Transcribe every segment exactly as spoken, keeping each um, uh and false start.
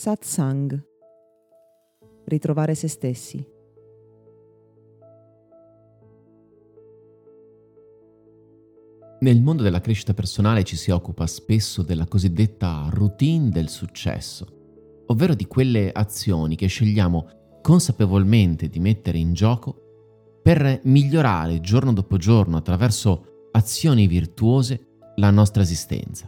Satsang. Ritrovare se stessi. Nel mondo della crescita personale ci si occupa spesso della cosiddetta routine del successo, ovvero di quelle azioni che scegliamo consapevolmente di mettere in gioco per migliorare giorno dopo giorno attraverso azioni virtuose la nostra esistenza.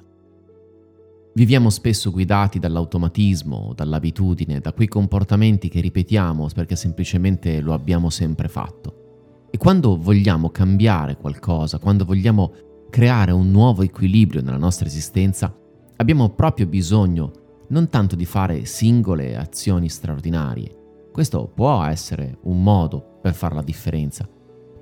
Viviamo spesso guidati dall'automatismo, dall'abitudine, da quei comportamenti che ripetiamo perché semplicemente lo abbiamo sempre fatto. E quando vogliamo cambiare qualcosa, quando vogliamo creare un nuovo equilibrio nella nostra esistenza, abbiamo proprio bisogno non tanto di fare singole azioni straordinarie. Questo può essere un modo per fare la differenza,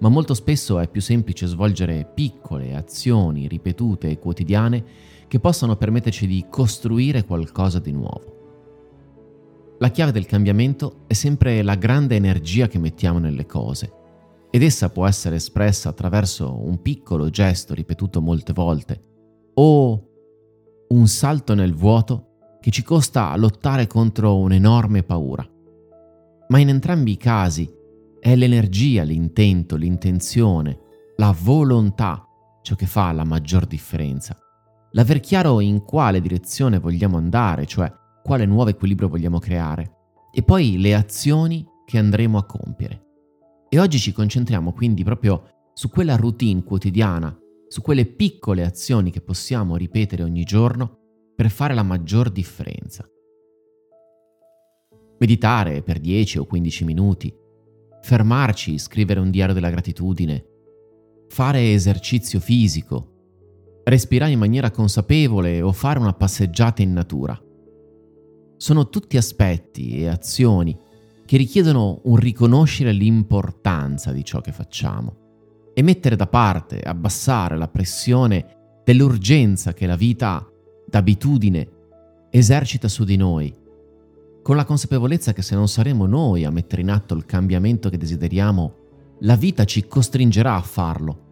ma molto spesso è più semplice svolgere piccole azioni ripetute e quotidiane che possano permetterci di costruire qualcosa di nuovo. La chiave del cambiamento è sempre la grande energia che mettiamo nelle cose, ed essa può essere espressa attraverso un piccolo gesto ripetuto molte volte, o un salto nel vuoto che ci costa lottare contro un'enorme paura. Ma in entrambi i casi è l'energia, l'intento, l'intenzione, la volontà ciò che fa la maggior differenza. L'aver chiaro in quale direzione vogliamo andare, cioè quale nuovo equilibrio vogliamo creare, e poi le azioni che andremo a compiere. E oggi ci concentriamo quindi proprio su quella routine quotidiana, su quelle piccole azioni che possiamo ripetere ogni giorno per fare la maggior differenza. Meditare per dieci o quindici minuti, fermarci, scrivere un diario della gratitudine, fare esercizio fisico, respirare in maniera consapevole o fare una passeggiata in natura. Sono tutti aspetti e azioni che richiedono un riconoscere l'importanza di ciò che facciamo e mettere da parte, abbassare la pressione dell'urgenza che la vita d'abitudine esercita su di noi, con la consapevolezza che se non saremo noi a mettere in atto il cambiamento che desideriamo, la vita ci costringerà a farlo,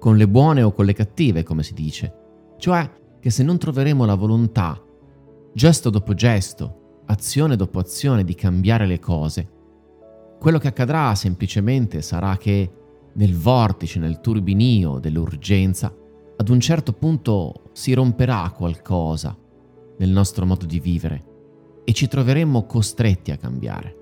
con le buone o con le cattive, come si dice. Cioè che se non troveremo la volontà, gesto dopo gesto, azione dopo azione, di cambiare le cose, quello che accadrà semplicemente sarà che nel vortice, nel turbinio dell'urgenza, ad un certo punto si romperà qualcosa nel nostro modo di vivere e ci troveremmo costretti a cambiare.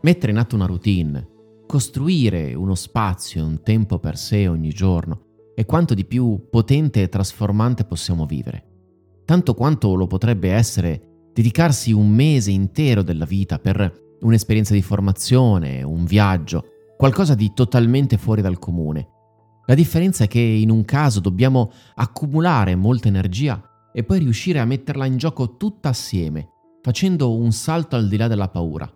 Mettere in atto una routine, costruire uno spazio e un tempo per sé ogni giorno è quanto di più potente e trasformante possiamo vivere, tanto quanto lo potrebbe essere dedicarsi un mese intero della vita per un'esperienza di formazione, un viaggio, qualcosa di totalmente fuori dal comune. La differenza è che in un caso dobbiamo accumulare molta energia e poi riuscire a metterla in gioco tutta assieme, facendo un salto al di là della paura.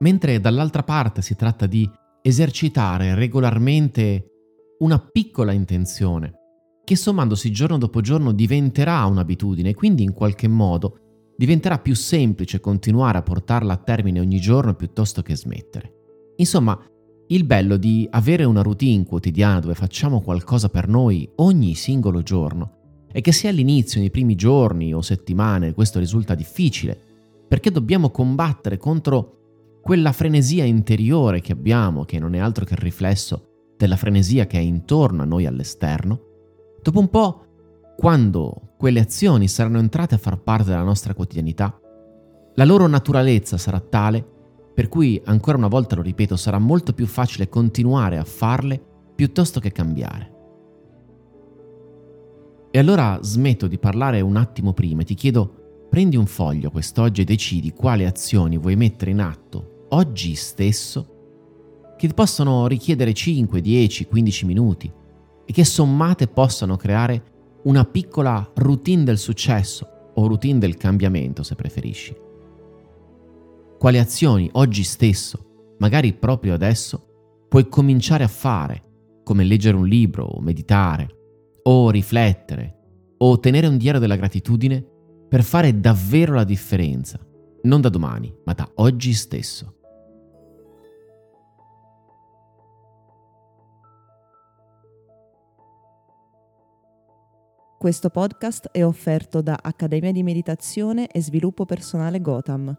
Mentre dall'altra parte si tratta di esercitare regolarmente una piccola intenzione, che sommandosi giorno dopo giorno diventerà un'abitudine e quindi in qualche modo diventerà più semplice continuare a portarla a termine ogni giorno piuttosto che smettere. Insomma, il bello di avere una routine quotidiana dove facciamo qualcosa per noi ogni singolo giorno e che se all'inizio, nei primi giorni o settimane, questo risulta difficile, perché dobbiamo combattere contro quella frenesia interiore che abbiamo, che non è altro che il riflesso della frenesia che è intorno a noi all'esterno, dopo un po', quando quelle azioni saranno entrate a far parte della nostra quotidianità, la loro naturalezza sarà tale, per cui, ancora una volta lo ripeto, sarà molto più facile continuare a farle piuttosto che cambiare. E allora smetto di parlare un attimo prima e ti chiedo, prendi un foglio quest'oggi e decidi quali azioni vuoi mettere in atto oggi stesso, che possono richiedere cinque, dieci, quindici minuti e che sommate possano creare una piccola routine del successo o routine del cambiamento, se preferisci. Quali azioni oggi stesso, magari proprio adesso, puoi cominciare a fare, come leggere un libro o meditare, o riflettere, o tenere un diario della gratitudine per fare davvero la differenza, non da domani, ma da oggi stesso. Questo podcast è offerto da Accademia di Meditazione e Sviluppo Personale Gotham.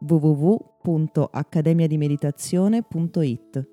w w w punto accademia di meditazione punto i t